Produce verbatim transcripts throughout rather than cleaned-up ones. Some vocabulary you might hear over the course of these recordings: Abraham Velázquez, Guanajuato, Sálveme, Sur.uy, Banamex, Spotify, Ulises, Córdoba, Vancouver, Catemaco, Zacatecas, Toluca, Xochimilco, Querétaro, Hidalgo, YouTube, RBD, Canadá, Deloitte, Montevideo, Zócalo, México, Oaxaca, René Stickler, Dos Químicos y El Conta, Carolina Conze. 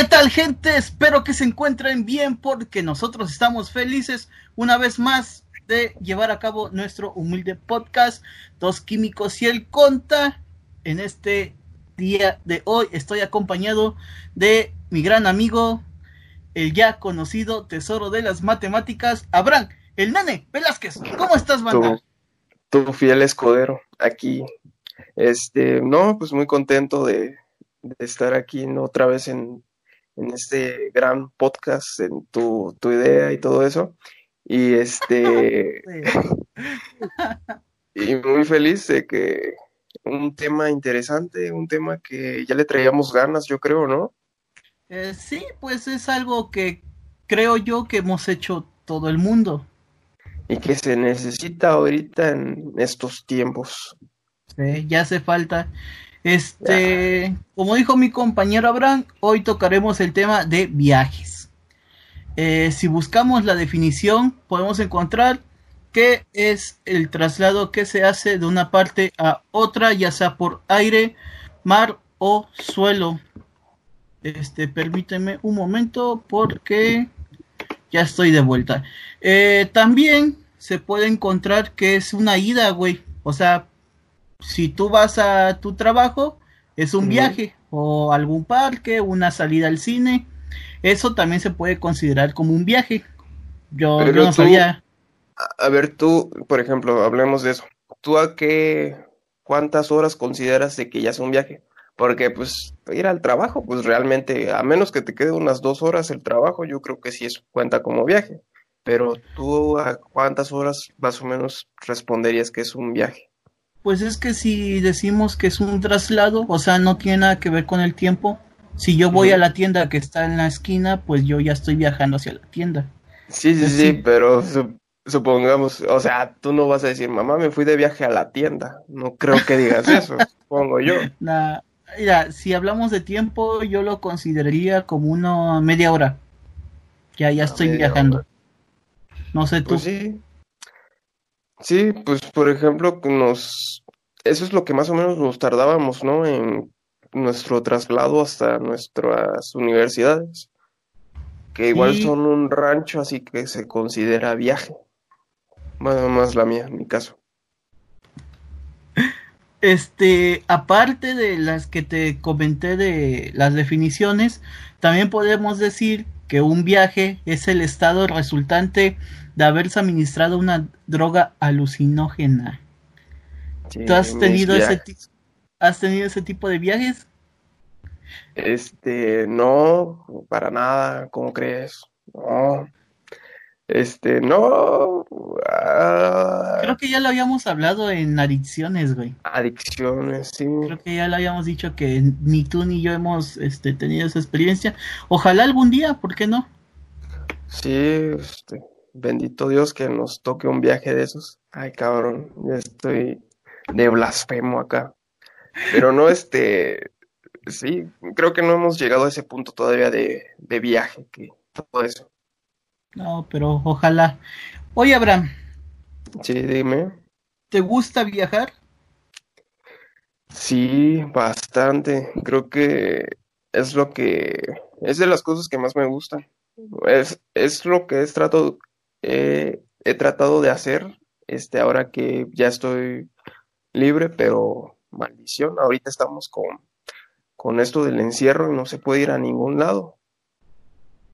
¿Qué tal, gente? Espero que se encuentren bien, porque nosotros estamos felices una vez más de llevar a cabo nuestro humilde podcast Dos Químicos y El Conta. En este día de hoy estoy acompañado de mi gran amigo, el ya conocido tesoro de las matemáticas, Abraham, el Nene Velázquez. ¿Cómo estás, banda? Tu, tu fiel escudero, aquí. Este, no, pues muy contento de, de estar aquí, ¿no? Otra vez en... en este gran podcast, en tu, tu idea y todo eso, y este, y muy feliz de que un tema interesante, un tema que ya le traíamos ganas, yo creo, ¿no? Eh, sí, pues es algo que creo yo que hemos hecho todo el mundo. Y que se necesita ahorita en estos tiempos. Sí, ya hace falta. Este, como dijo mi compañero Abraham, hoy tocaremos el tema de viajes. Eh, si buscamos la definición, podemos encontrar que es el traslado que se hace de una parte a otra, ya sea por aire, mar o suelo. Este, permíteme un momento porque ya estoy de vuelta. Eh, también se puede encontrar que es una ida, güey, o sea, si tú vas a tu trabajo, es un viaje, o algún parque, una salida al cine. Eso también se puede considerar como un viaje. Yo, yo no tú, sabía. A ver, tú, por ejemplo, hablemos de eso. ¿Tú a qué, cuántas horas consideras de que ya es un viaje? Porque, pues, ir al trabajo, pues realmente, a menos que te quede unas dos horas el trabajo, yo creo que sí eso cuenta como viaje. Pero tú, ¿a cuántas horas más o menos responderías que es un viaje? Pues es que si decimos que es un traslado, o sea, no tiene nada que ver con el tiempo. Si yo voy a la tienda que está en la esquina, pues yo ya estoy viajando hacia la tienda. Sí, sí, sí, sí, pero su- supongamos, o sea, tú no vas a decir, mamá, me fui de viaje a la tienda. No creo que digas eso, supongo yo. Nah, mira, si hablamos de tiempo, yo lo consideraría como una media hora. Ya, ya estoy viajando. Hora. No sé tú. Pues sí. Sí, pues por ejemplo, nos eso es lo que más o menos nos tardábamos, ¿no? En nuestro traslado hasta nuestras universidades, que igual sí son un rancho, así que se considera viaje. Bueno, más la mía, en mi caso. Este, aparte de las que te comenté de las definiciones, también podemos decir que un viaje es el estado resultante de haberse administrado una droga alucinógena. Sí, ¿tú has tenido ese ti- has tenido ese tipo de viajes? Este, no, para nada, ¿cómo crees? No. Este, no. Ah. Creo que ya lo habíamos hablado en adicciones, güey. Adicciones, sí. Creo que ya lo habíamos dicho que ni tú ni yo hemos este, tenido esa experiencia. Ojalá algún día, ¿por qué no? Sí, este... bendito Dios que nos toque un viaje de esos. Ay, cabrón, ya estoy de blasfemo acá. Pero no, este... sí, creo que no hemos llegado a ese punto todavía de, de viaje, que todo eso. No, pero ojalá. Oye, Abraham. Sí, dime. ¿Te gusta viajar? Sí, bastante. Creo que es lo que... es de las cosas que más me gustan. Es, es lo que es trato... Eh, he tratado de hacer este ahora que ya estoy libre, pero maldición, ahorita estamos con, con esto del encierro y no se puede ir a ningún lado.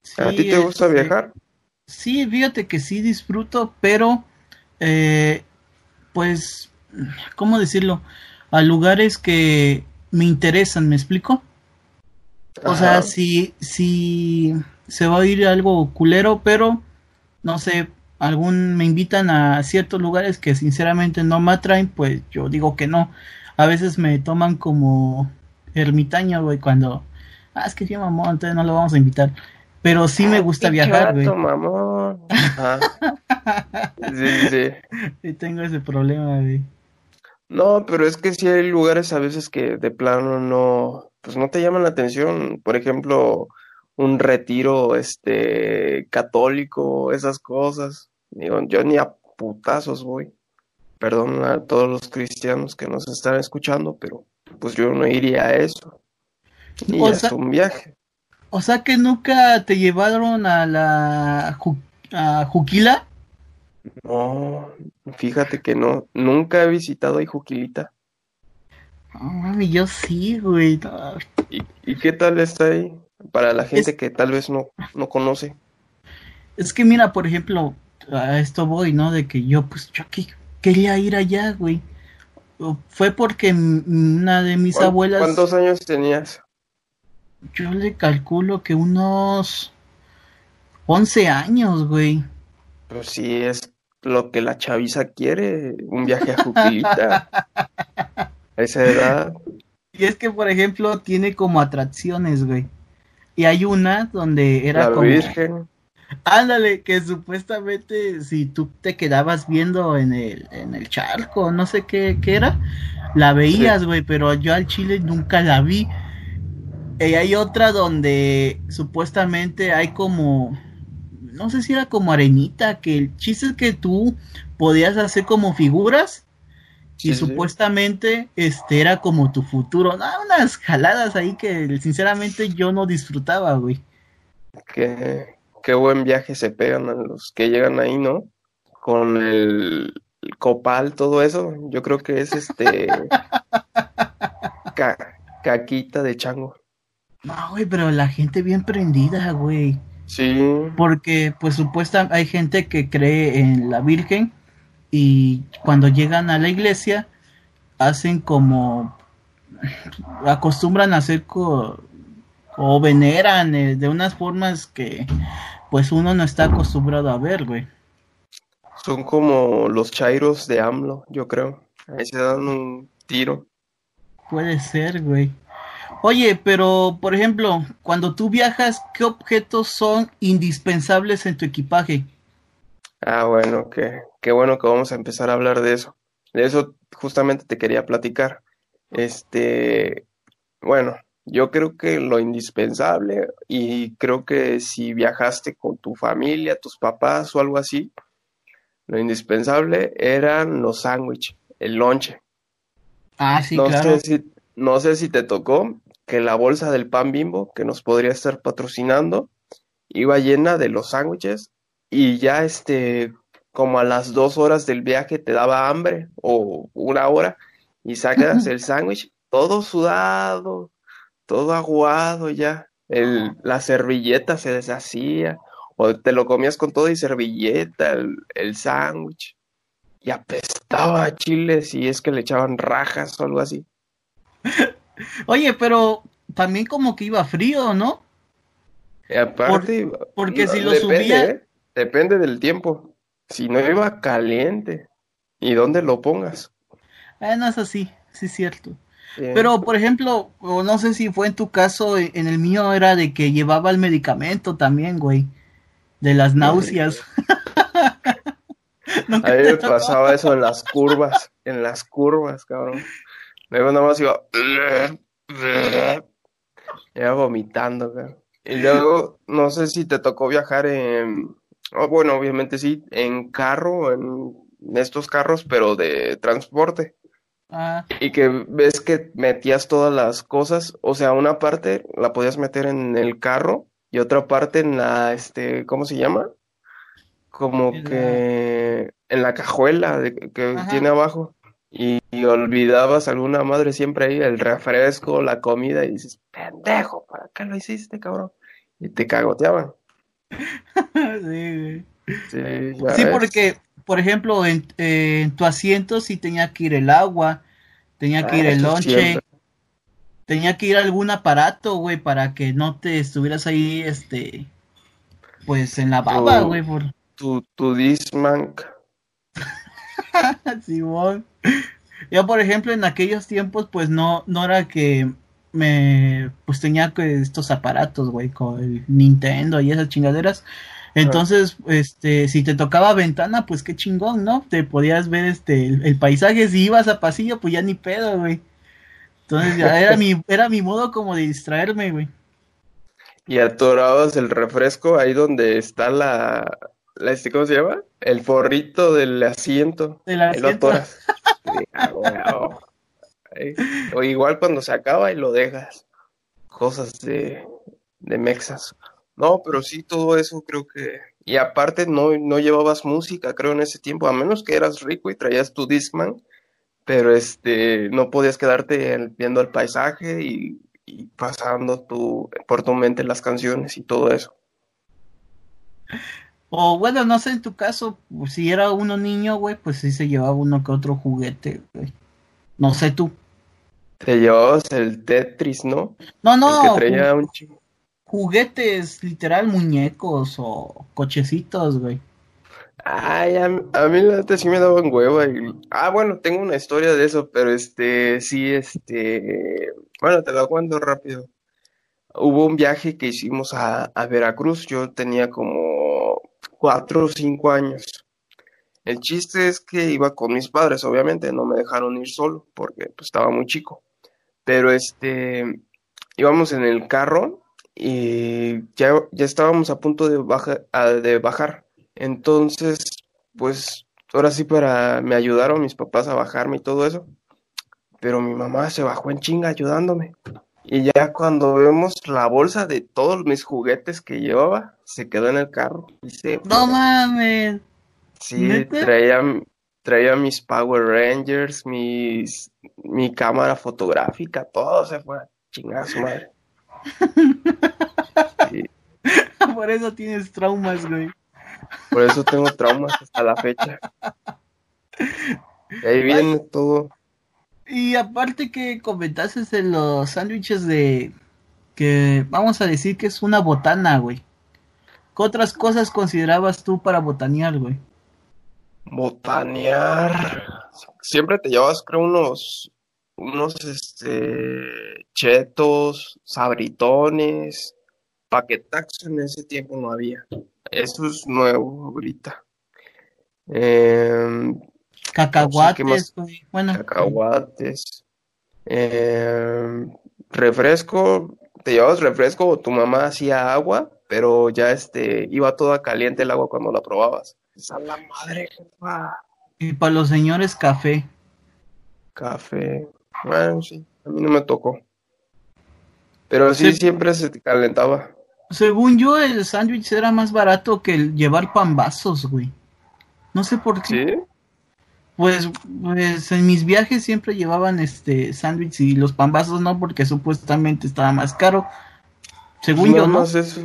Sí, ¿a ti te gusta este, viajar? Sí, fíjate que sí disfruto, pero eh, pues, ¿cómo decirlo? A lugares que me interesan, ¿me explico? O ajá, sea, si, si se va a ir algo culero, pero no sé, algún me invitan a ciertos lugares que sinceramente no me atraen, pues yo digo que no. A veces me toman como ermitaño, güey, cuando... ah, es que sí, mamón, entonces no lo vamos a invitar. Pero sí me gusta viajar, güey. mamón. Ah. Sí, sí, sí. Tengo ese problema, güey. No, pero es que sí hay lugares a veces que de plano no... pues no te llaman la atención. Por ejemplo... un retiro este católico, esas cosas. Digo, yo ni a putazos voy. Perdón a todos los cristianos que nos están escuchando, pero pues yo no iría a eso. Y o ya sea, es un viaje. O sea que nunca te llevaron a la ju- a Juquila. No, fíjate que no, nunca he visitado a Juquilita. No, mami, yo sí, güey. No. ¿Y, ¿Y qué tal está ahí? Para la gente es... que tal vez no, no conoce. Es que mira, por ejemplo, a esto voy, ¿no? De que yo, pues, yo que quería ir allá, güey. Fue porque una de mis ¿Cuántos abuelas... ¿Cuántos años tenías? Yo le calculo que unos once años, güey. Pues sí, es lo que la chaviza quiere, un viaje a Juquilita. A esa edad. Y es que, por ejemplo, tiene como atracciones, güey. Y hay una donde era la como... Virgen. Ándale, que supuestamente si tú te quedabas viendo en el, en el charco, no sé qué, qué era, la veías, güey, sí. Pero yo al chile nunca la vi. Y hay otra donde supuestamente hay como, no sé si era como arenita, que el chiste es que tú podías hacer como figuras y sí, supuestamente sí. este era como tu futuro. No, unas jaladas ahí que sinceramente yo no disfrutaba, güey. Que... Qué buen viaje se pegan a los que llegan ahí, ¿no? Con el, el copal, todo eso. Yo creo que es este... ca- caquita de chango. No, güey, pero la gente bien prendida, güey. Sí. Porque, pues, supuestamente hay gente que cree en la Virgen y cuando llegan a la iglesia hacen como... acostumbran a hacer... Co- o veneran eh, de unas formas que pues uno no está acostumbrado a ver, güey. Son como los chairos de AMLO, yo creo. Ahí se dan un tiro. Puede ser, güey. Oye, pero por ejemplo, cuando tú viajas, ¿qué objetos son indispensables en tu equipaje? Ah, bueno, que qué bueno que vamos a empezar a hablar de eso. De eso justamente te quería platicar. Este, bueno, yo creo que lo indispensable, y creo que si viajaste con tu familia, tus papás o algo así, lo indispensable eran los sándwiches, el lonche. Ah, sí, no claro. Sé si, no sé si te tocó que la bolsa del pan Bimbo, que nos podría estar patrocinando, iba llena de los sándwiches y ya este, como a las dos horas del viaje te daba hambre o una hora y sacas el sándwich todo sudado. Todo aguado ya, el, la servilleta se deshacía, o te lo comías con todo y servilleta, el, el sándwich, y apestaba a chile si es que le echaban rajas o algo así. Oye, pero también como que iba frío, ¿no? Y aparte, Por, porque no, si lo depende, subía... ¿eh? Depende del tiempo, si no iba caliente, ¿y dónde lo pongas? Eh, no es así, sí es cierto. Bien. Pero, por ejemplo, no sé si fue en tu caso, en el mío era de que llevaba el medicamento también, güey, de las náuseas. A mí me pasaba eso en las curvas, en las curvas, cabrón. Luego nada más iba, iba vomitando, cabrón. Y luego, no sé si te tocó viajar en, oh, bueno, obviamente sí, en carro, en estos carros, pero de transporte. Ah. Y que ves que metías todas las cosas, o sea, una parte la podías meter en el carro y otra parte en la, este, ¿cómo se llama? Como el, que en la cajuela de, que ajá. tiene abajo y, y olvidabas alguna madre siempre ahí, el refresco, la comida y dices, pendejo, ¿para qué lo hiciste, cabrón? Y te cagoteaban. Sí, sí, sí porque... Por ejemplo, en, eh, en tu asiento sí tenía que ir el agua, tenía que ah, ir el lonche, tenía que ir algún aparato, güey, para que no te estuvieras ahí, este, pues, en la baba, güey. Por... Tu, tu dismank. Simón. Yo, por ejemplo, en aquellos tiempos, pues, no, no era que me, pues, tenía que estos aparatos, güey, con el Nintendo y esas chingaderas. Entonces, este, si te tocaba ventana, pues qué chingón, ¿no? Te podías ver este el, el paisaje, si ibas a pasillo, pues ya ni pedo, güey. Entonces ya era mi, era mi modo como de distraerme, güey. Y atorabas el refresco ahí donde está la, la este, ¿cómo se llama? El forrito del asiento. Del asiento. Lo atoras. O igual cuando se acaba y lo dejas. Cosas de de mexas. No, pero sí, todo eso creo que... Y aparte no, no llevabas música, creo, en ese tiempo, a menos que eras rico y traías tu Discman, pero este no podías quedarte el, viendo el paisaje y, y pasando tu, por tu mente las canciones y todo eso. O bueno, no sé, en tu caso, si era uno niño, güey, pues sí se llevaba uno que otro juguete, güey. No sé tú. Te llevabas el Tetris, ¿no? No, no. El que traía un chico. Juguetes, literal, muñecos o cochecitos, güey. Ay, a, a mí la neta sí me daban hueva. Y, ah, bueno, tengo una historia de eso, pero este, sí, este... Bueno, te la cuento rápido. Hubo un viaje que hicimos a, a Veracruz. Yo tenía como cuatro o cinco años. El chiste es que iba con mis padres, obviamente. No me dejaron ir solo porque pues, estaba muy chico. Pero este... íbamos en el carro... y ya, ya estábamos a punto de, baja, de bajar, entonces, pues, ahora sí para me ayudaron mis papás a bajarme y todo eso, pero mi mamá se bajó en chinga ayudándome, y ya cuando vemos la bolsa de todos mis juguetes que llevaba, se quedó en el carro, y se... ¡No mames! Sí, traía, traía mis Power Rangers, mis, mi cámara fotográfica, todo se fue a chingar a su madre. Sí. Por eso tienes traumas, güey. Por eso tengo traumas hasta la fecha. Ahí viene todo. Y aparte que comentaste de los sándwiches de... que vamos a decir que es una botana, güey. ¿Qué otras cosas considerabas tú para botanear, güey? Botanear... Siempre te llevabas, creo, unos... unos este chetos, sabritones, paquetaxos en ese tiempo no había. Eso es nuevo ahorita. Eh, cacahuates, no sé güey. Bueno. Cacahuates. Eh, refresco, te llevabas refresco o tu mamá hacía agua, pero ya este iba toda caliente el agua cuando la probabas. ¡Esa la madre! ¡Ah! Y para los señores café. Café. Bueno, sí, a mí no me tocó. Pero sí, se, siempre se calentaba. Según yo, el sándwich era más barato que el llevar pambazos, güey. No sé por qué. ¿Sí? Pues, pues en mis viajes siempre llevaban este sándwich y los pambazos no, porque supuestamente estaba más caro. Según pues yo, ¿no? Más es...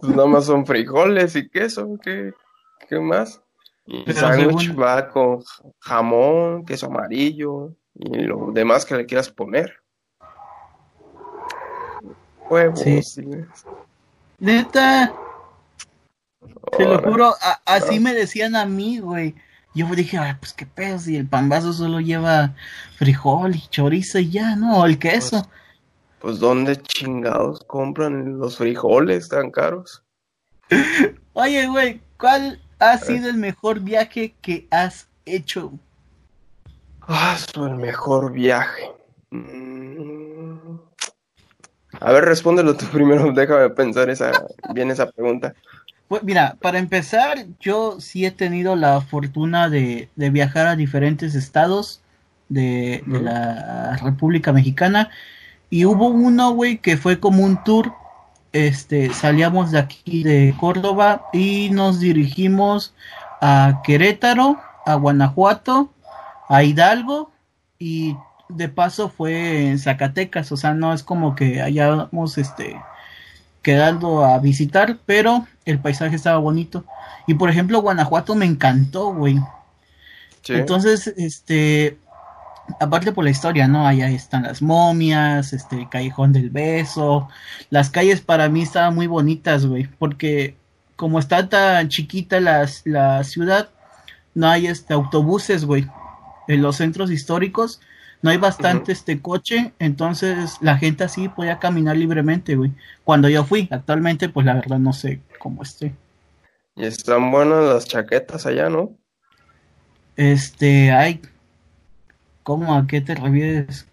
pues nada más son frijoles y queso, ¿qué, qué más? El sándwich según... va con jamón, queso amarillo y lo demás que le quieras poner. Huevos. Sí. Sí. Neta. Ahora, te lo juro, a, así me decían a mí, güey. Yo dije, ay, pues qué pedo, si el pambazo solo lleva frijol y chorizo y ya, ¿no? El queso. Pues, pues ¿dónde chingados compran los frijoles tan caros? Oye, güey, ¿cuál... ha sido el mejor viaje que has hecho? Ah, el mejor viaje. Mm. A ver, respóndelo tú primero. Déjame pensar esa, bien esa pregunta. Pues mira, para empezar, yo sí he tenido la fortuna de, de viajar a diferentes estados de, de mm. la República Mexicana. Y hubo uno, güey, que fue como un tour. Este, salíamos de aquí de Córdoba y nos dirigimos a Querétaro, a Guanajuato, a Hidalgo y de paso fue en Zacatecas, o sea, no es como que hayamos este, quedado a visitar, pero el paisaje estaba bonito. Y por ejemplo, Guanajuato me encantó, güey. Sí. Entonces, este... aparte por la historia, ¿no? Allá están las momias, este, el Callejón del Beso. Las calles para mí estaban muy bonitas, güey, porque como está tan chiquita la, la ciudad, no hay este, autobuses, güey. En los centros históricos no hay bastante uh-huh. este coche, entonces la gente así podía caminar libremente, güey. Cuando yo fui, actualmente, pues la verdad no sé cómo esté. Y están buenas las chaquetas allá, ¿no? Este, hay... ¿Cómo? ¿A qué te refieres?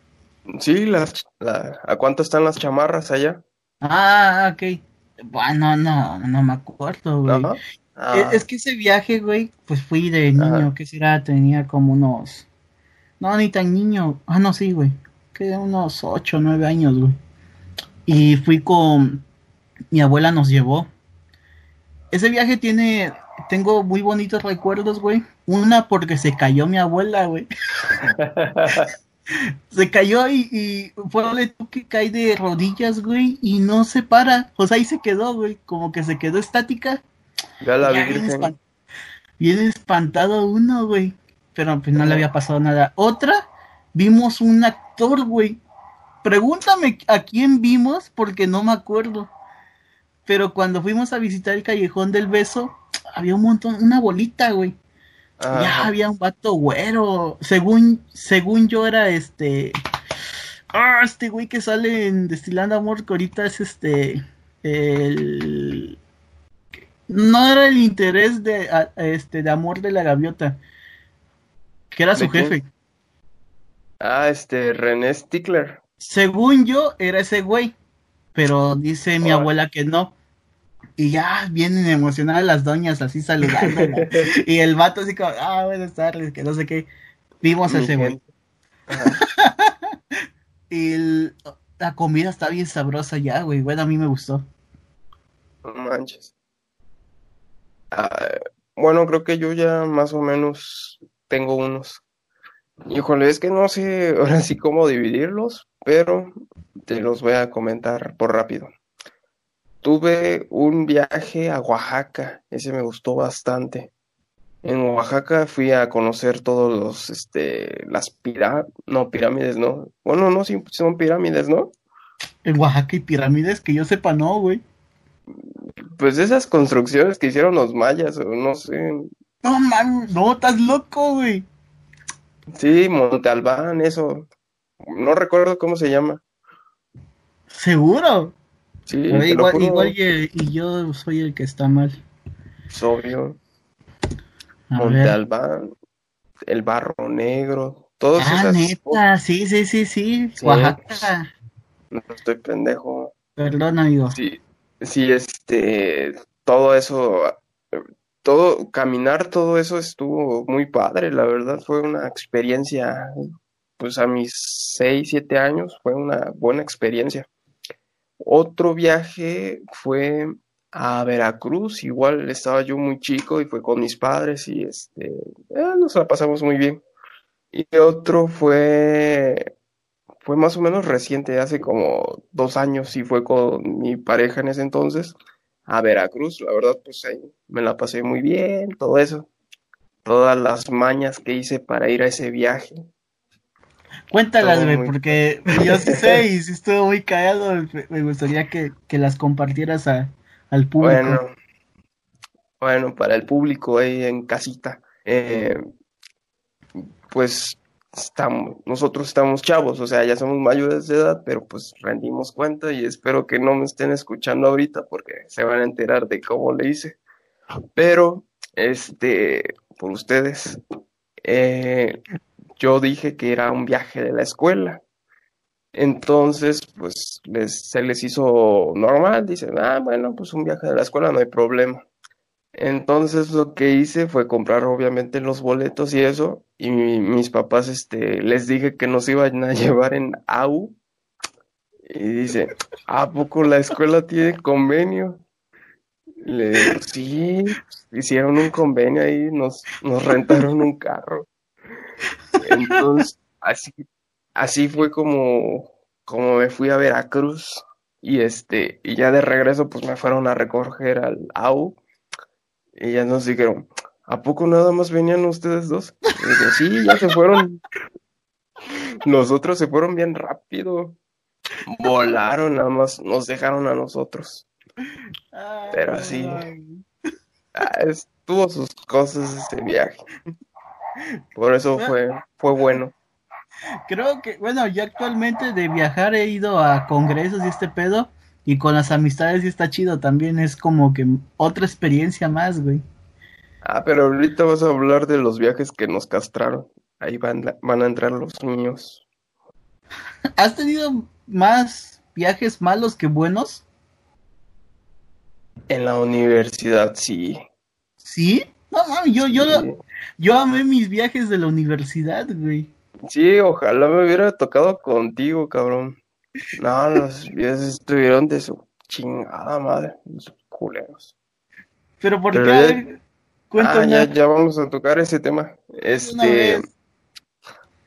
Sí, las, la, ¿a cuánto están las chamarras allá? Ah, ok. Bueno, no, no me acuerdo, güey. ¿No? Ah. Es, es que ese viaje, güey, pues fui de niño, ah. ¿qué será? Tenía como unos... No, ni tan niño. Ah, no, sí, güey. Que unos ocho, nueve años, güey. Y fui con... mi abuela nos llevó. Ese viaje tiene... tengo muy bonitos recuerdos, güey. Una porque se cayó mi abuela, güey. Se cayó y, y fue que cae de rodillas, güey, y no se para. O sea, ahí se quedó, güey, como que se quedó estática. Ya la vi. Bien, espant- bien espantado uno, güey. Pero pues no le había pasado nada. Otra, vimos un actor, güey. Pregúntame a quién vimos porque no me acuerdo. Pero cuando fuimos a visitar el Callejón del Beso, había un montón, una bolita, güey. Ah. Ya había un vato güero. Según según yo era este... Ah, este güey que sale en Destilando Amor, que ahorita es este... el... No era el interés de a, este de Amor de la Gaviota. Que era su jefe. Quién? Ah, este, René Stickler. Según yo, era ese güey. Pero dice mi oh. abuela que no. Y ya vienen emocionadas las doñas así saludándola. Y el vato así como, ah, buenas tardes, que no sé qué. Vimos a ese güey. Y el, la comida está bien sabrosa ya, güey. Bueno, a mí me gustó. No manches. Uh, bueno, creo que yo ya más o menos tengo unos. Híjole, es que no sé ahora sí cómo dividirlos, pero te los voy a comentar por rápido. Tuve un viaje a Oaxaca, ese me gustó bastante. En Oaxaca fui a conocer todos los, este, las pirámides, no, pirámides, no. Bueno, no, sí, son pirámides, ¿no? En Oaxaca hay pirámides, que yo sepa, no, güey. Pues esas construcciones que hicieron los mayas, o no sé. No, man, no, estás loco, güey. Sí, Monte Albán, eso. No recuerdo cómo se llama. ¿Seguro? Sí, igual, igual y, y yo soy el que está mal. Sobrio. Monte Albán, el Barro Negro, todos ah, esas. Neta, cosas. sí, sí, sí, sí. Oaxaca. No estoy pendejo. Perdón, amigo. Sí, sí, este, todo eso, todo caminar, todo eso estuvo muy padre, la verdad fue una experiencia. Pues a mis seis, siete años fue una buena experiencia. Otro viaje fue a Veracruz, igual estaba yo muy chico y fue con mis padres y este eh, nos la pasamos muy bien. Y otro fue, fue más o menos reciente, hace como dos años y fue con mi pareja en ese entonces a Veracruz. La verdad pues ahí me la pasé muy bien, todo eso, todas las mañas que hice para ir a ese viaje. Cuéntalas, güey, muy... porque yo sí sé y sí estuvo muy callado. Me gustaría que, que las compartieras a, al público. Bueno, bueno, para el público ahí en casita. Eh, pues estamos, nosotros estamos chavos, o sea, ya somos mayores de edad, pero pues rendimos cuenta y espero que no me estén escuchando ahorita porque se van a enterar de cómo le hice. Pero, este, por ustedes... Eh, yo dije que era un viaje de la escuela. Entonces, pues, les, se les hizo normal. Dicen, ah, bueno, pues un viaje de la escuela, no hay problema. Entonces, lo que hice fue comprar, obviamente, los boletos y eso. Y mi, mis papás, este, les dije que nos iban a llevar en A U. Y dice, ¿a poco la escuela tiene convenio? Le digo, sí, hicieron un convenio ahí, nos, nos rentaron un carro. Entonces, así, así fue como, como me fui a Veracruz y este, y ya de regreso pues me fueron a recoger al A U y ya nos dijeron, ¿a poco nada más venían ustedes dos? Y dije, sí, ya se fueron. Los otros se fueron bien rápido. Volaron, nada más nos dejaron a nosotros. Pero así estuvo sus cosas este viaje. Por eso fue fue bueno. Creo que, bueno, yo actualmente de viajar he ido a congresos y este pedo, y con las amistades y está chido, también es como que otra experiencia más, güey. Ah, pero ahorita vas a hablar de los viajes que nos castraron. Ahí van, van a entrar los niños. ¿Has tenido más viajes malos que buenos? En la universidad, sí. ¿Sí? No, mami, yo, yo, sí. yo amé mis viajes de la universidad, güey. Sí, ojalá me hubiera tocado contigo, cabrón. No, los videos estuvieron de su chingada madre, de sus culeros. Pero por Pero qué, ya... ver, cuéntame. Ah, ya, ya vamos a tocar ese tema. Este,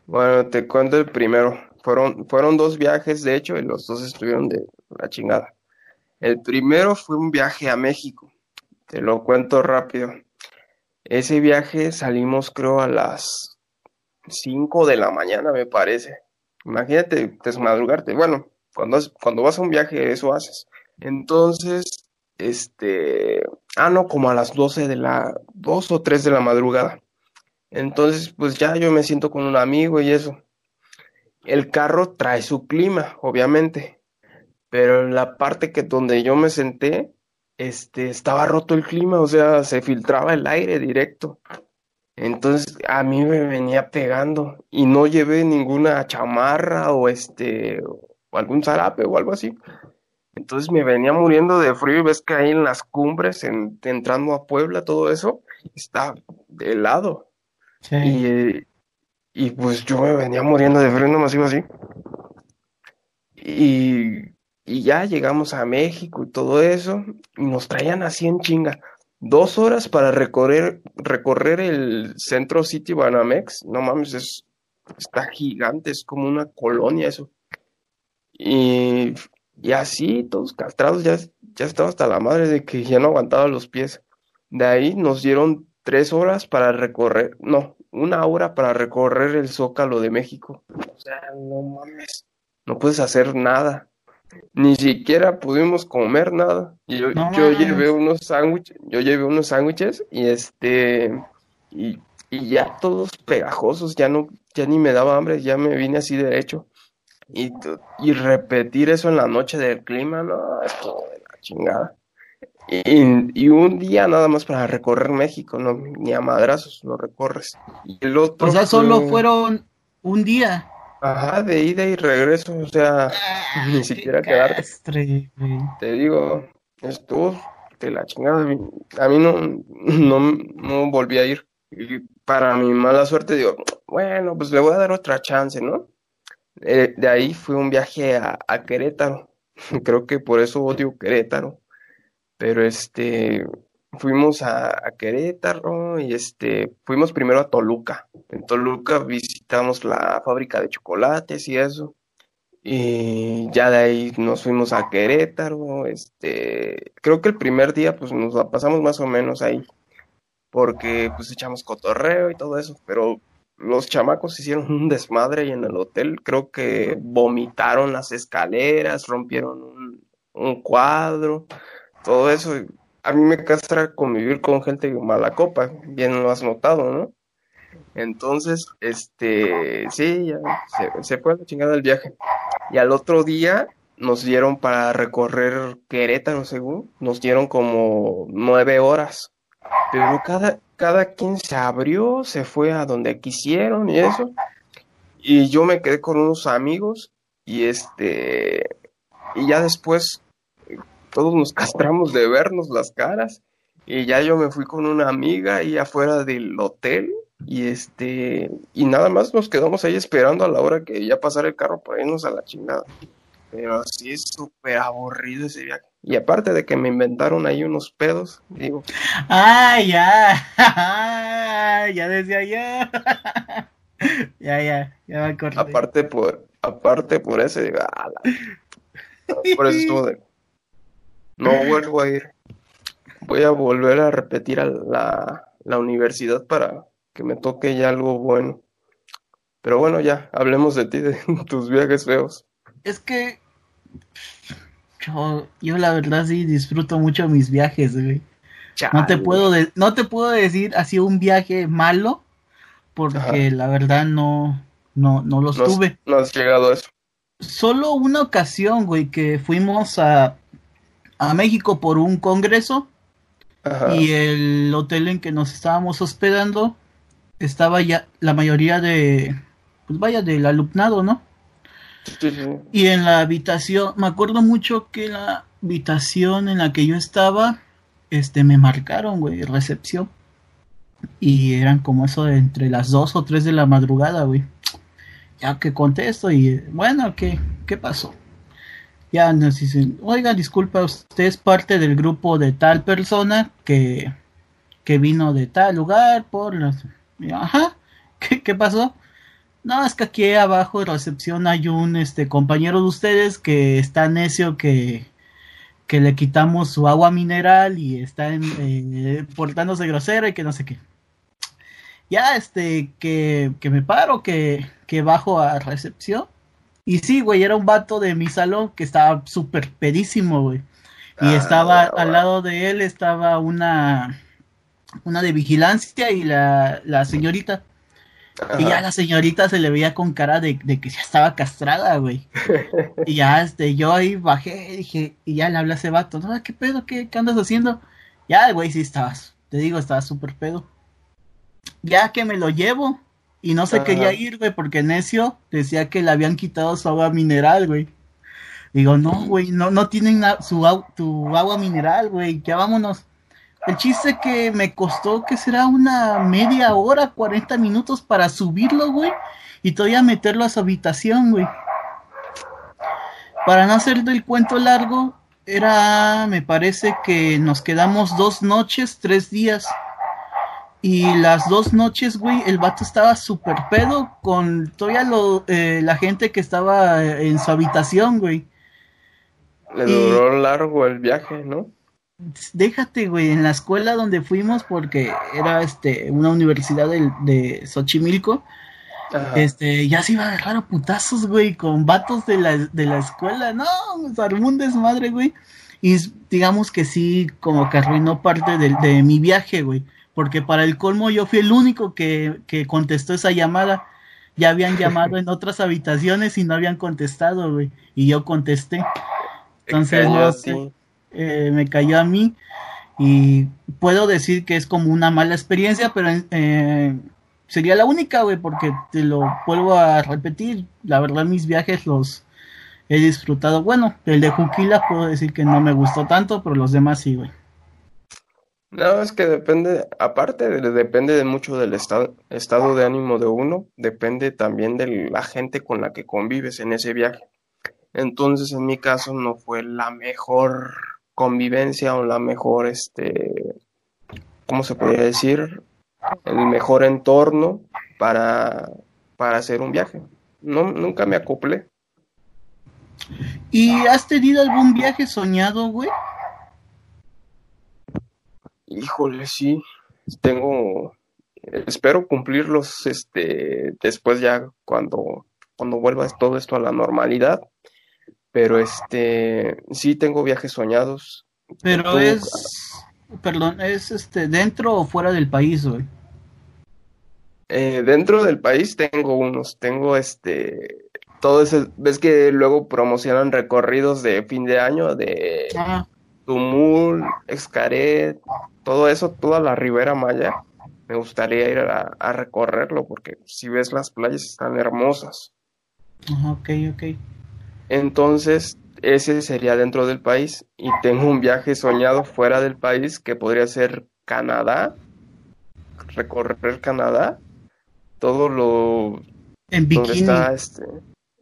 bueno, te cuento el primero. Fueron, fueron dos viajes, de hecho, y los dos estuvieron de la chingada. El primero fue un viaje a México. Te lo cuento rápido. Ese viaje salimos, creo, a las cinco de la mañana, me parece. Imagínate desmadrugarte. Bueno, cuando, cuando vas a un viaje, eso haces. Entonces, este... Ah, no, como a las doce de la... dos o tres de la madrugada. Entonces, pues ya yo me siento con un amigo y eso. El carro trae su clima, obviamente. Pero en la parte que donde yo me senté, este, estaba roto el clima, o sea, se filtraba el aire directo. Entonces a mí me venía pegando y no llevé ninguna chamarra o este o algún zarape o algo así. Entonces me venía muriendo de frío y ves que ahí en las cumbres, en, entrando a Puebla, todo eso, está helado. Sí. Y, y pues yo me venía muriendo de frío, nomás iba así. Y, y ya llegamos a México y todo eso, y nos traían así en chinga. Dos horas para recorrer, recorrer el centro City Banamex. No mames, es, está gigante, es como una colonia eso. Y, y así, todos castrados, ya, ya estaba hasta la madre de que ya no aguantaba los pies. De ahí nos dieron tres horas para recorrer, no, una hora para recorrer el Zócalo de México. O sea, no mames, no puedes hacer nada. Ni siquiera pudimos comer nada. Yo, no, yo llevé unos sándwiches, yo llevé unos sándwiches y este y, y ya todos pegajosos, ya no, ya ni me daba hambre, ya me vine así derecho. Y, y repetir eso en la noche del clima, no, es todo de la chingada. Y, y un día nada más para recorrer México, no, ni a madrazos lo recorres. Y el otro, o sea, solo fue... fueron un día. Ajá, de ida y regreso, o sea, ah, ni siquiera quedarte. Castre, te digo, estuvo de la chingada. A mí no, no, no volví a ir. Y para mi mala suerte, digo, bueno, pues le voy a dar otra chance, ¿no? Eh, de ahí fue un viaje a, a Querétaro. Creo que por eso odio Querétaro. Pero este, fuimos a, a Querétaro y este, fuimos primero a Toluca. En Toluca visitamos la fábrica de chocolates y eso. Y ya de ahí nos fuimos a Querétaro. Este, creo que el primer día pues nos la pasamos más o menos ahí. Porque pues echamos cotorreo y todo eso. Pero los chamacos hicieron un desmadre y en el hotel creo que vomitaron las escaleras, rompieron un, un cuadro, todo eso. A mí me castra convivir con gente mala copa, bien lo has notado, ¿no? Entonces, este, sí, ya se, se fue a la chingada el viaje. Y al otro día nos dieron para recorrer Querétaro, según, nos dieron como nueve horas. Pero cada, cada quien se abrió, se fue a donde quisieron y eso. Y yo me quedé con unos amigos y este, y ya después todos nos castramos de vernos las caras. Y ya yo me fui con una amiga ahí afuera del hotel. Y este, y nada más nos quedamos ahí esperando a la hora que ya pasara el carro para irnos a la chingada. Pero sí es súper aburrido ese viaje. Y aparte de que me inventaron ahí unos pedos, digo. ¡Ah, ya! Ya decía ya. Ya, ya, ya me acordé. Aparte por, aparte por ese, digo, ah, la... por eso estuvo de... No vuelvo a ir. Voy a volver a repetir a la, la universidad para que me toque ya algo bueno. Pero bueno, ya, hablemos de ti, de tus viajes feos. Es que yo, yo la verdad sí disfruto mucho mis viajes, güey. No te puedo de- no te puedo decir así un viaje malo, porque ajá, la verdad no, no, no los no, tuve. No has llegado a eso. Solo una ocasión, güey, que fuimos a, a México por un congreso. Ajá. Y el hotel en que nos estábamos hospedando estaba ya la mayoría de, pues vaya, del alumnado, ¿no? Sí, sí. Y en la habitación, me acuerdo mucho que la habitación en la que yo estaba, este, me marcaron, güey, recepción. Y eran como eso de entre las dos o tres de la madrugada, güey. Ya que contesto y, bueno, ¿qué, qué pasó? ya nos dicen, oiga, disculpa, usted es parte del grupo de tal persona que, que vino de tal lugar por las... Ajá, ¿qué, qué pasó? No, es que aquí abajo en recepción hay un este compañero de ustedes que está necio que, que le quitamos su agua mineral y está en, eh, portándose grosero y que no sé qué. Ya, este, que, que me paro, que, que bajo a recepción. Y sí, güey, era un vato de mi salón que estaba súper pedísimo, güey. Y ah, estaba, ah, al lado de él estaba una, una de vigilancia y la, la señorita. Ajá. Y ya la señorita se le veía con cara de, de que ya estaba castrada, güey. Y ya, este, yo ahí bajé, dije, y ya le hablé a ese vato. No, ¿qué pedo? ¿Qué, qué andas haciendo? Ya, güey, sí estabas, te digo, estaba súper pedo. Ya que me lo llevo. Y no se Ajá. quería ir, güey, porque necio decía que le habían quitado su agua mineral, güey. Digo, no, güey, no, no tienen su au- tu agua mineral, güey, ya vámonos. El chiste que me costó, que será una media hora, cuarenta minutos para subirlo, güey, y todavía meterlo a su habitación, güey. Para no hacer del cuento largo, era, me parece que nos quedamos dos noches, tres días. Y las dos noches, güey, el vato estaba súper pedo con todavía lo, eh, la gente que estaba en su habitación, güey. Le y duró largo el viaje, ¿no? Déjate, güey, en la escuela donde fuimos, porque era este una universidad de, de Xochimilco, Ajá. este ya se iba a agarrar a putazos, güey, con vatos de la, de la escuela. No, se armó un desmadre, güey. Y digamos que sí, como que arruinó parte de, de mi viaje, güey. Porque para el colmo yo fui el único que, que contestó esa llamada. Ya habían llamado en otras habitaciones y no habían contestado, güey. Y yo contesté. Entonces yo, sí, eh, me cayó a mí. Y puedo decir que es como una mala experiencia, pero eh, sería la única, güey. Porque te lo vuelvo a repetir. La verdad, mis viajes los he disfrutado. Bueno, el de Juquila puedo decir que no me gustó tanto, pero los demás sí, güey. No, es que depende, aparte de, depende de mucho del estado, estado de ánimo de uno, depende también de la gente con la que convives en ese viaje. Entonces, en mi caso, no fue la mejor convivencia o la mejor, este, ¿cómo se podría decir? El mejor entorno para, para hacer un viaje. No, nunca me acoplé. ¿Y has tenido algún viaje soñado, güey? Híjole, sí, tengo, espero cumplirlos, este, después ya cuando, cuando vuelva todo esto a la normalidad, pero este, sí tengo viajes soñados. Pero tengo... es, perdón, ¿es este dentro o fuera del país, güey? Eh, dentro del país tengo unos, tengo este, todo ese, ves que luego promocionan recorridos de fin de año de... Ajá. Tumul, Xcaret, todo eso, toda la Riviera Maya, me gustaría ir a, a recorrerlo, porque si ves las playas están hermosas. Ok, ok. Entonces, ese sería dentro del país, y tengo un viaje soñado fuera del país, que podría ser Canadá, recorrer Canadá, todo lo... En bikini. Donde está este,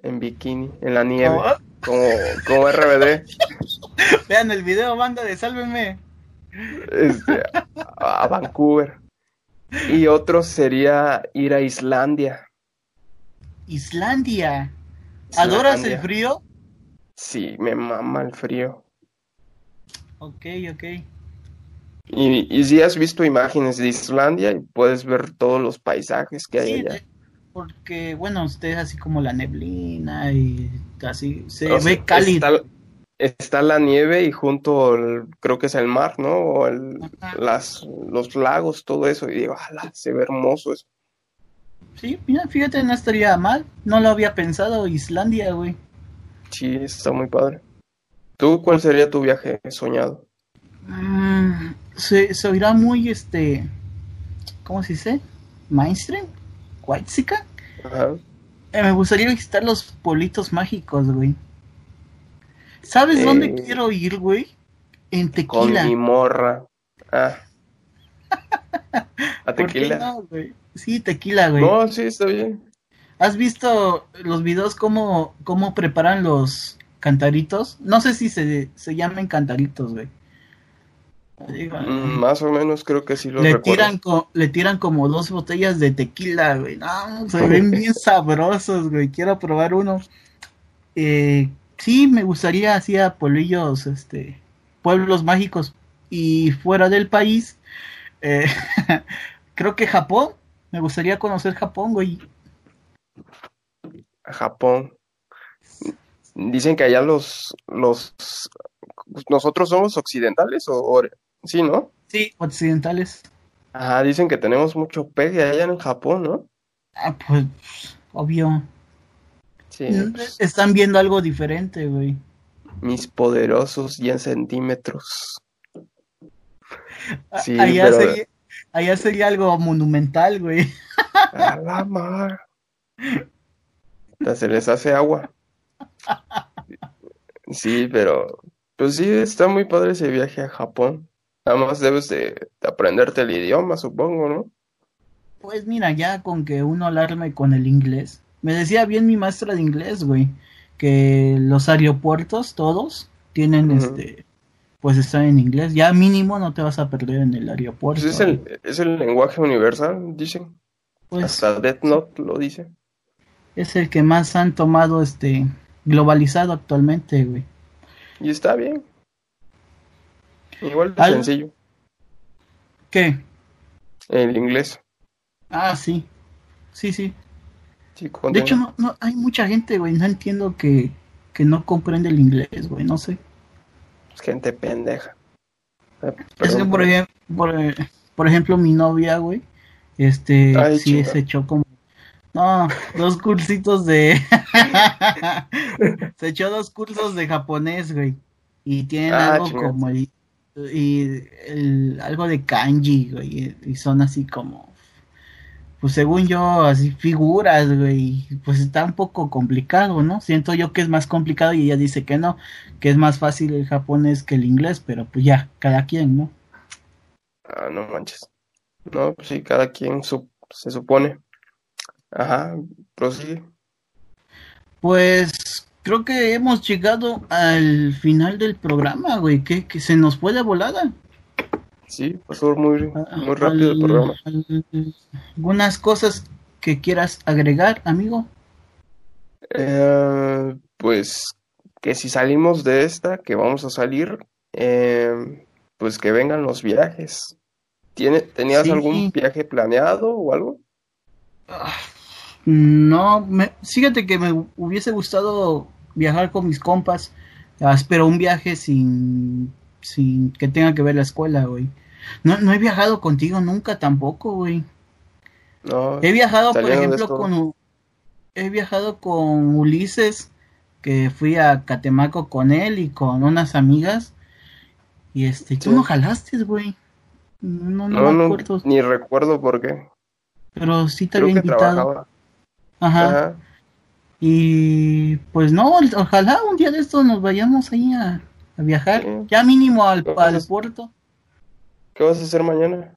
en bikini, en la nieve. Oh. Como, como R B D. Vean el video, banda, de Sálveme. Este, a Vancouver. Y otro sería ir a Islandia. Islandia. ¿Adoras Islandia. El frío? Sí, me mama el frío. Ok, ok. Y, y si has visto imágenes de Islandia y puedes ver todos los paisajes que sí, hay allá. De... Porque, bueno, usted así como la neblina y así, se o sea, ve cálido. Está, está la nieve y junto, el, creo que es el mar, ¿no? O el, las, los lagos, todo eso. Y digo, ala, se ve hermoso eso. Sí, mira, fíjate, no estaría mal. No lo había pensado, Islandia, güey. Sí, está muy padre. ¿Tú cuál sería tu viaje soñado? Mm, se, se oirá muy, este, ¿cómo se dice? ¿Mainstream? Huaytzica. Uh-huh. Eh, me gustaría visitar los pueblitos mágicos, güey. ¿Sabes eh, dónde quiero ir, güey? En Tequila. Con mi morra. Ah. ¿A Tequila? No, güey. Sí, Tequila, güey. No, sí, está bien. ¿Has visto los videos cómo, cómo preparan los cantaritos. No sé si se, se llaman cantaritos, güey. Digo, más o menos creo que sí lo le tiran, co- le tiran como dos botellas de tequila, güey. No, se ven bien sabrosos, güey. Quiero probar uno. Eh, sí, me gustaría hacia pueblillos, este, pueblos mágicos. Y fuera del país, eh, creo que Japón. Me gustaría conocer Japón, güey. Japón. Dicen que allá los... los ¿Nosotros somos occidentales o, o...? Sí, ¿no? Sí, occidentales. Ajá, dicen que tenemos mucho pegue allá en Japón, ¿no? Ah, pues, obvio. Sí. Pues, están viendo algo diferente, güey. Mis poderosos diez centímetros. Sí, allá, pero... sería, allá sería algo monumental, güey. A la mar. Hasta se les hace agua. Sí, pero... Pues sí, está muy padre ese viaje a Japón. Nada más debes de, de aprenderte el idioma, supongo, ¿no? Pues mira, ya con que uno alarme con el inglés. Me decía bien mi maestra de inglés, güey, que los aeropuertos todos tienen, uh-huh. este, pues están en inglés. Ya mínimo no te vas a perder en el aeropuerto. Pues es, el, es el lenguaje universal, dicen. Pues hasta Death Note lo dice. Es el que más han tomado, este, globalizado actualmente, güey. Y está bien. Igual de ¿Al... sencillo. ¿Qué? El inglés. Ah, sí. Sí, sí. sí de hecho, no, no hay mucha gente, güey. No entiendo que, que no comprende el inglés, güey. No sé. Gente pendeja. Eh, es que, por ejemplo, por, por ejemplo, mi novia, güey, este, Ay, sí chica. se echó como... No, dos cursitos de... Se echó dos cursos de japonés, güey. Y tienen ah, algo chingada. como... El, y el, algo de kanji, güey. Y son así como... Pues según yo, así figuras, güey. Pues está un poco complicado, ¿no? Siento yo que es más complicado y ella dice que no. Que es más fácil el japonés que el inglés. Pero pues ya, cada quien, ¿no? Ah, no manches. No, pues sí, cada quien su- se supone... Ajá, prosigue. Pues creo que hemos llegado al final del programa, güey, que, que se nos fue de volada. Sí, pasó muy, muy rápido el programa. ¿Algunas cosas que quieras agregar, amigo? Eh, pues que si salimos de esta, que vamos a salir, eh, pues que vengan los viajes. ¿Tiene, ¿Tenías sí. algún viaje planeado o algo? Ah. No, me, fíjate que me hubiese gustado viajar con mis compas, pero un viaje sin sin que tenga que ver la escuela, güey. No, no he viajado contigo nunca tampoco, güey. No, he viajado, por ejemplo, con he viajado con Ulises, que fui a Catemaco con él y con unas amigas. Y este, sí. tú no jalaste, güey. No, no, no me acuerdo. No, ni recuerdo por qué. Pero sí te Creo había invitado. Ajá. Ajá. Y pues no, ojalá un día de estos nos vayamos ahí a, a viajar. Sí. Ya mínimo al, al puerto. ¿Qué vas a hacer mañana?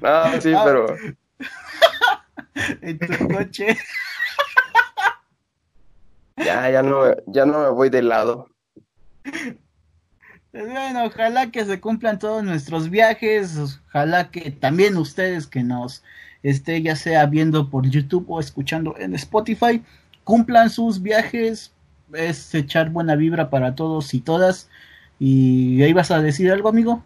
No, sí, ah, pero... En tu coche. Ya, ya no, ya no me voy de lado. Pues bueno, ojalá que se cumplan todos nuestros viajes, ojalá que también ustedes que nos esté ya sea viendo por YouTube o escuchando en Spotify, cumplan sus viajes, es echar buena vibra para todos y todas. ¿Y ahí vas a decir algo, amigo?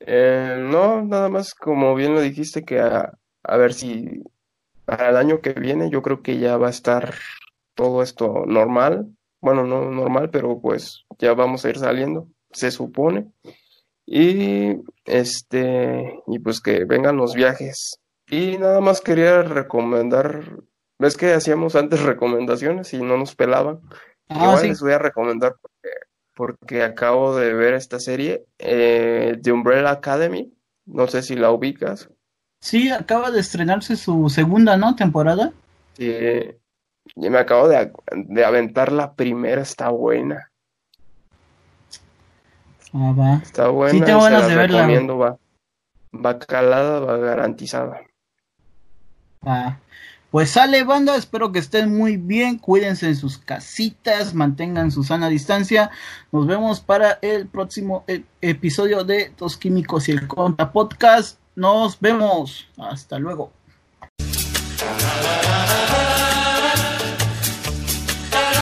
Eh, no, nada más como bien lo dijiste, que a, a ver si para el año que viene yo creo que ya va a estar todo esto normal. Bueno, no normal, pero pues ya vamos a ir saliendo, se supone. Y este y pues que vengan los viajes. Y nada más quería recomendar, ves que hacíamos antes recomendaciones y no nos pelaban. Ah, Igual sí. les voy a recomendar porque, porque acabo de ver esta serie, eh, The Umbrella Academy, no sé si la ubicas. Sí, acaba de estrenarse su segunda, ¿no? Temporada. Eh, Y me acabo de, de aventar la primera, está buena. Ah, va. Está buena, sí, te buenas de verla. Recomiendo, va, va calada, va garantizada. Ah, Pues sale, banda, espero que estén muy bien, cuídense en sus casitas, mantengan su sana distancia, nos vemos para el próximo e- episodio de Dos Químicos y El Conta Podcast, nos vemos, hasta luego.